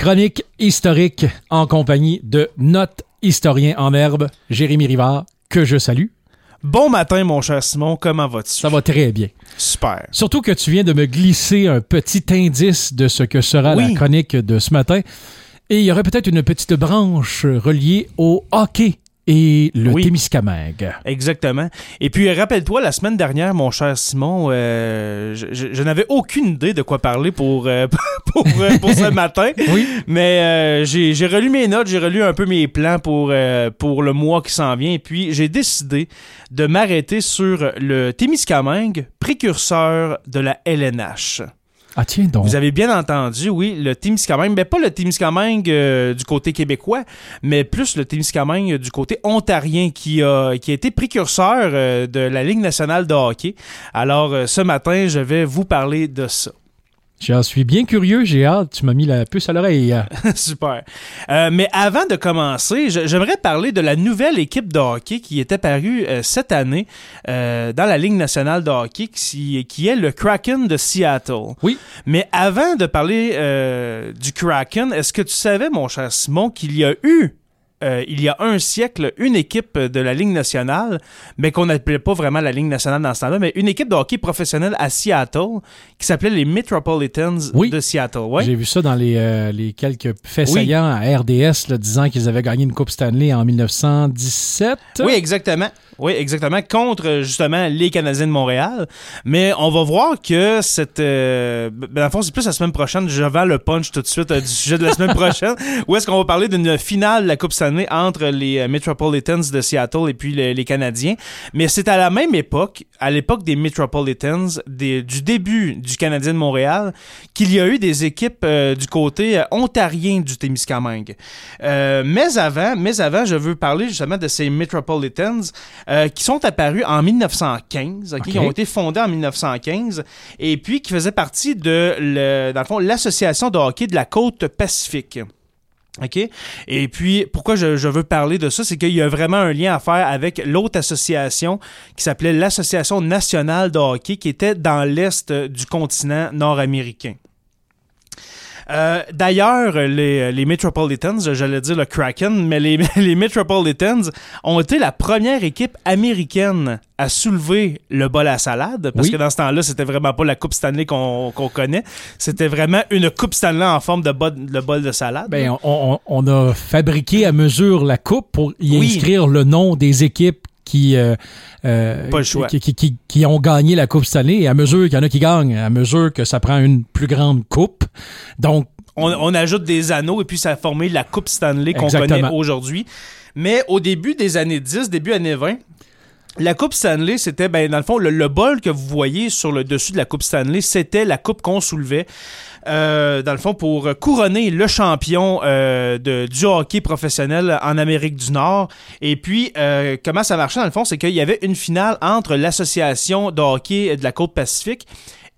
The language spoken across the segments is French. Chronique historique en compagnie de notre historien en herbe, Jérémy Rivard, que je salue. Bon matin, mon cher Simon, comment vas-tu? Ça va très bien. Super. Surtout que tu viens de me glisser un petit indice de ce que sera la chronique de ce matin. Et il y aurait peut-être une petite branche reliée au hockey et le Témiscamingue. Exactement. Et puis, rappelle-toi, la semaine dernière, mon cher Simon, je n'avais aucune idée de quoi parler pour ce matin. Oui. Mais j'ai relu mes notes, j'ai relu un peu mes plans pour le mois qui s'en vient. Et puis, j'ai décidé de m'arrêter sur le Témiscamingue, précurseur de la LNH. Ah tiens donc. Vous avez bien entendu, oui, le Témiscamingue, mais pas le Témiscamingue du côté québécois, mais plus le Témiscamingue du côté ontarien qui a été précurseur de la Ligue nationale de hockey. Alors ce matin, je vais vous parler de ça. J'en suis bien curieux, j'ai hâte, tu m'as mis la puce à l'oreille. Super. Mais avant de commencer, j'aimerais parler de la nouvelle équipe de hockey qui est apparue cette année dans la Ligue nationale de hockey, qui est le Kraken de Seattle. Oui. Mais avant de parler du Kraken, est-ce que tu savais, mon cher Simon, qu'il y a eu, il y a un siècle, une équipe de la Ligue nationale, mais qu'on n'appelait pas vraiment la Ligue nationale dans ce temps-là, mais une équipe de hockey professionnelle à Seattle qui s'appelait les Metropolitans de Seattle. Ouais. J'ai vu ça dans les quelques faits saillants à RDS, là, disant qu'ils avaient gagné une Coupe Stanley en 1917. Oui, exactement. Oui, exactement, contre justement les Canadiens de Montréal. Mais on va voir que dans le fond, c'est plus la semaine prochaine. Je vends le punch tout de suite du sujet de la semaine prochaine. Où est-ce qu'on va parler d'une finale de la Coupe Stanley entre les Metropolitans de Seattle et puis les Canadiens. Mais c'est à la même époque, à l'époque des Metropolitans, du début du Canadien de Montréal, qu'il y a eu des équipes du côté ontarien du Témiscamingue. Mais avant, je veux parler justement de ces Metropolitans. Qui sont apparus en 1915, qui ont été fondés en 1915, et puis qui faisaient partie dans le fond, l'Association de hockey de la Côte-Pacifique. OK? Et puis, pourquoi je veux parler de ça, c'est qu'il y a vraiment un lien à faire avec l'autre association qui s'appelait l'Association nationale de hockey, qui était dans l'est du continent nord-américain. D'ailleurs, les Metropolitans, j'allais dire le Kraken, mais les Metropolitans ont été la première équipe américaine à soulever le bol à salade, parce que dans ce temps-là, c'était vraiment pas la Coupe Stanley qu'on connaît. C'était vraiment une Coupe Stanley en forme de bol de salade. Ben, on a fabriqué à mesure la coupe pour y inscrire le nom des équipes qui ont gagné la Coupe Stanley, et à mesure qu'il y en a qui gagnent, à mesure que ça prend une plus grande coupe. Donc on ajoute des anneaux et puis ça a formé la Coupe Stanley qu'on connaît aujourd'hui. Mais au début des années 10, début années 20, la Coupe Stanley, c'était, dans le fond, le bol que vous voyez sur le dessus de la Coupe Stanley, c'était la coupe qu'on soulevait. Dans le fond, pour couronner le champion du hockey professionnel en Amérique du Nord. Et puis, comment ça marchait, dans le fond, c'est qu'il y avait une finale entre l'Association de hockey de la Côte-Pacifique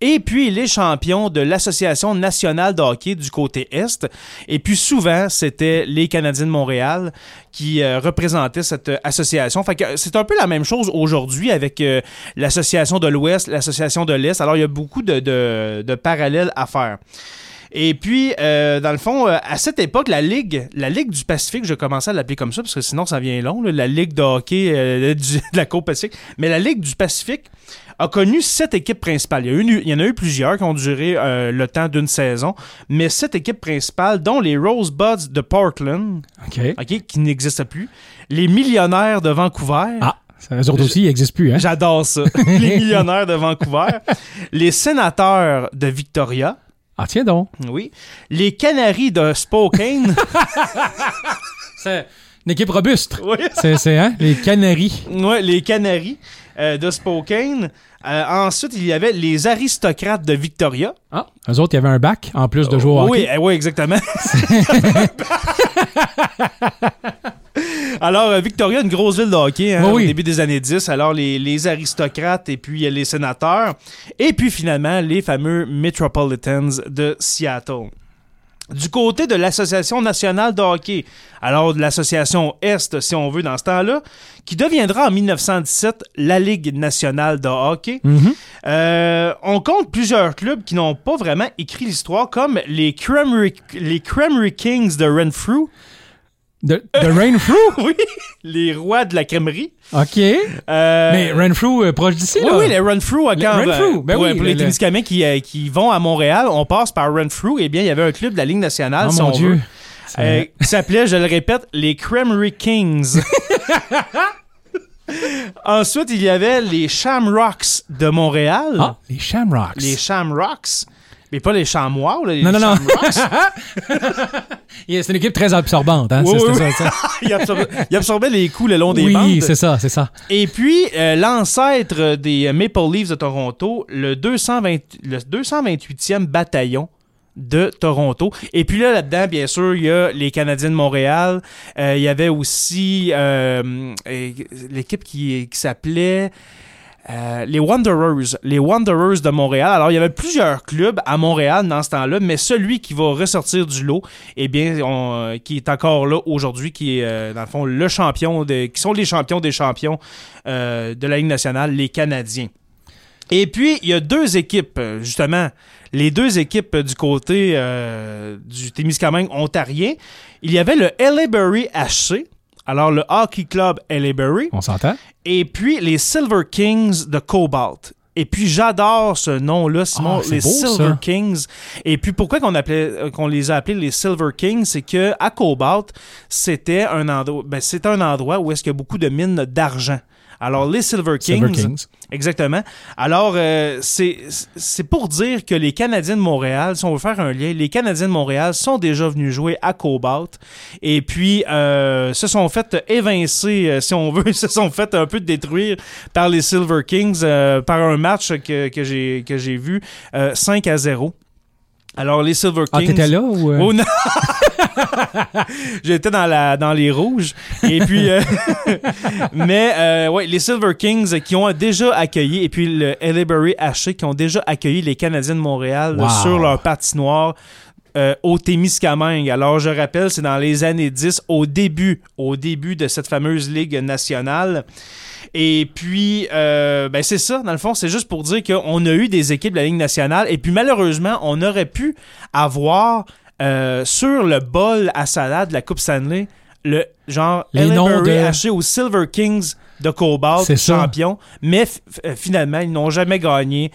et puis les champions de l'Association nationale de hockey du côté Est. Et puis souvent, c'était les Canadiens de Montréal qui représentaient cette association. Fait que c'est un peu la même chose aujourd'hui avec l'Association de l'Ouest, l'Association de l'Est. Alors, il y a beaucoup de parallèles à faire. Et puis, dans le fond, à cette époque, la Ligue du Pacifique, je commençais à l'appeler comme ça parce que sinon ça vient long, là, la Ligue de hockey de la Côte-Pacifique, mais la Ligue du Pacifique a connu 7 équipes principales. Il y en a eu plusieurs qui ont duré le temps d'une saison, mais 7 équipes principales, dont les Rosebuds de Portland, qui n'existent plus, les Millionnaires de Vancouver... Ah. Les autres aussi, ils n'existent plus. Hein? J'adore ça. Les Millionnaires de Vancouver. Les Sénateurs de Victoria. Ah, tiens donc. Oui. Les Canaries de Spokane. C'est une équipe robuste. Oui. C'est hein? Les Canaries. Oui, les Canaries de Spokane. Ensuite, il y avait les Aristocrates de Victoria. Ah, eux autres, il y avait un bac en plus de jouer au hockey. Oui, exactement. Alors, Victoria, une grosse ville de hockey au début des années 10. Alors, les Aristocrates et puis les Sénateurs. Et puis, finalement, les fameux Metropolitans de Seattle. Du côté de l'Association nationale de hockey, alors de l'Association Est, si on veut, dans ce temps-là, qui deviendra en 1917 la Ligue nationale de hockey, on compte plusieurs clubs qui n'ont pas vraiment écrit l'histoire, comme les Creamery Kings de Renfrew. De Renfrew? Oui, les rois de la crèmerie. OK. Mais Renfrew proche d'ici, là? Oui, les Renfrew. Pour les Témiscamingues qui vont à Montréal, on passe par Renfrew. Eh bien, il y avait un club de la Ligue nationale, oh, si mon Dieu. Veut, qui s'appelait, je le répète, les Creamery Kings. Ensuite, il y avait les Shamrocks de Montréal. Ah, les Shamrocks. Les Shamrocks. Mais pas les chamois, là, les Shamrocks. C'est une équipe très absorbante. Hein? Oui. Il absorbait les coups le long des bandes. Oui, c'est ça. Et puis, l'ancêtre des Maple Leafs de Toronto, le 228e bataillon de Toronto. Et puis là-dedans, bien sûr, il y a les Canadiens de Montréal. Il y avait aussi l'équipe qui s'appelait... les Wanderers de Montréal. Alors, il y avait plusieurs clubs à Montréal dans ce temps-là, mais celui qui va ressortir du lot, eh bien, qui est encore là aujourd'hui, qui est, dans le fond, le champion, qui sont les champions des champions de la Ligue nationale, les Canadiens. Et puis, il y a deux équipes, justement. Les deux équipes du côté du Témiscamingue ontarien. Il y avait le Haileybury HC, alors le Hockey Club Haileybury. On s'entend. Et puis les Silver Kings de Cobalt. Et puis j'adore ce nom-là, Simon, les beau, Silver ça. Kings. Et puis pourquoi qu'on les a appelés les Silver Kings, c'est que à Cobalt, c'était un endroit, c'est un endroit où est-ce qu'il y a beaucoup de mines d'argent. Alors les Silver Kings. Exactement. Alors c'est pour dire que les Canadiens de Montréal, si on veut faire un lien, les Canadiens de Montréal sont déjà venus jouer à Cobalt et puis se sont fait évincer, si on veut, se sont fait un peu détruire par les Silver Kings par un match que j'ai vu 5-0. Alors les Silver Kings. Ah, t'étais là ou Oh non. J'étais dans les rouges et puis mais ouais, les Silver Kings qui ont déjà accueilli et puis le Haileybury HC qui ont déjà accueilli les Canadiens de Montréal sur leur patinoire au Témiscamingue. Alors je rappelle, c'est dans les années 10 au début de cette fameuse Ligue nationale. Et puis, c'est ça, dans le fond, c'est juste pour dire qu'on a eu des équipes de la Ligue nationale. Et puis, malheureusement, on aurait pu avoir sur le bol à salade de la Coupe Stanley, le genre Haileybury HC aux Silver Kings de Cobalt, champion. Mais finalement, ils n'ont jamais gagné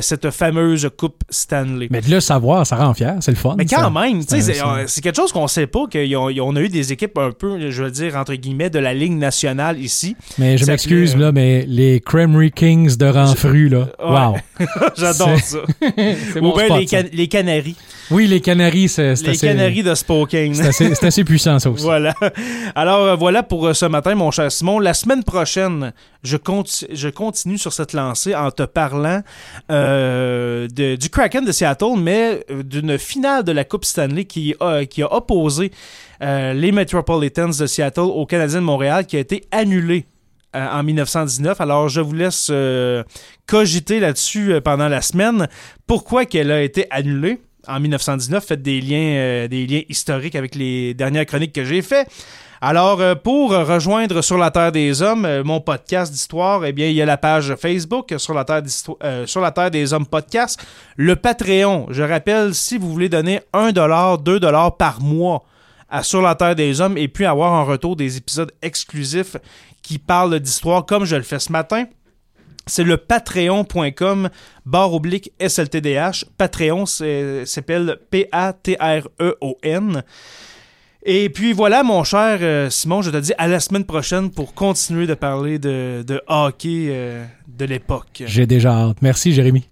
cette fameuse Coupe Stanley. Mais de le savoir, ça rend fier, c'est le fun. Mais quand même, c'est quelque chose qu'on ne sait pas, qu'on a eu des équipes un peu, je veux dire, entre guillemets, de la Ligue nationale ici. Mais je m'excuse, là, mais les Creamery Kings de Renfrew, là, ouais. Wow! J'adore ça. Ou bon bien les Canaries. Oui, les Canaries, c'est assez... Les Canaries de Spokane. C'est assez puissant, ça aussi. Voilà. Alors, voilà pour ce matin, mon cher Simon. La semaine prochaine, je continue sur cette lancée en te parlant du Kraken de Seattle, mais d'une finale de la Coupe Stanley qui a opposé les Metropolitans de Seattle aux Canadiens de Montréal, qui a été annulée en 1919. Alors, je vous laisse cogiter là-dessus pendant la semaine. Pourquoi qu'elle a été annulée? En 1919, faites des liens historiques avec les dernières chroniques que j'ai faites. Alors, pour rejoindre Sur la Terre des Hommes, mon podcast d'histoire, eh bien, il y a la page Facebook Sur la Terre des Hommes podcast, le Patreon. Je rappelle, si vous voulez donner $1, $2 par mois à Sur la Terre des Hommes et puis avoir en retour des épisodes exclusifs qui parlent d'histoire comme je le fais ce matin, c'est le patreon.com/SLTDH. Patreon, s'appelle Patreon. Et puis voilà, mon cher Simon, je te dis à la semaine prochaine pour continuer de parler de hockey de l'époque. J'ai déjà hâte. Merci, Jérémy.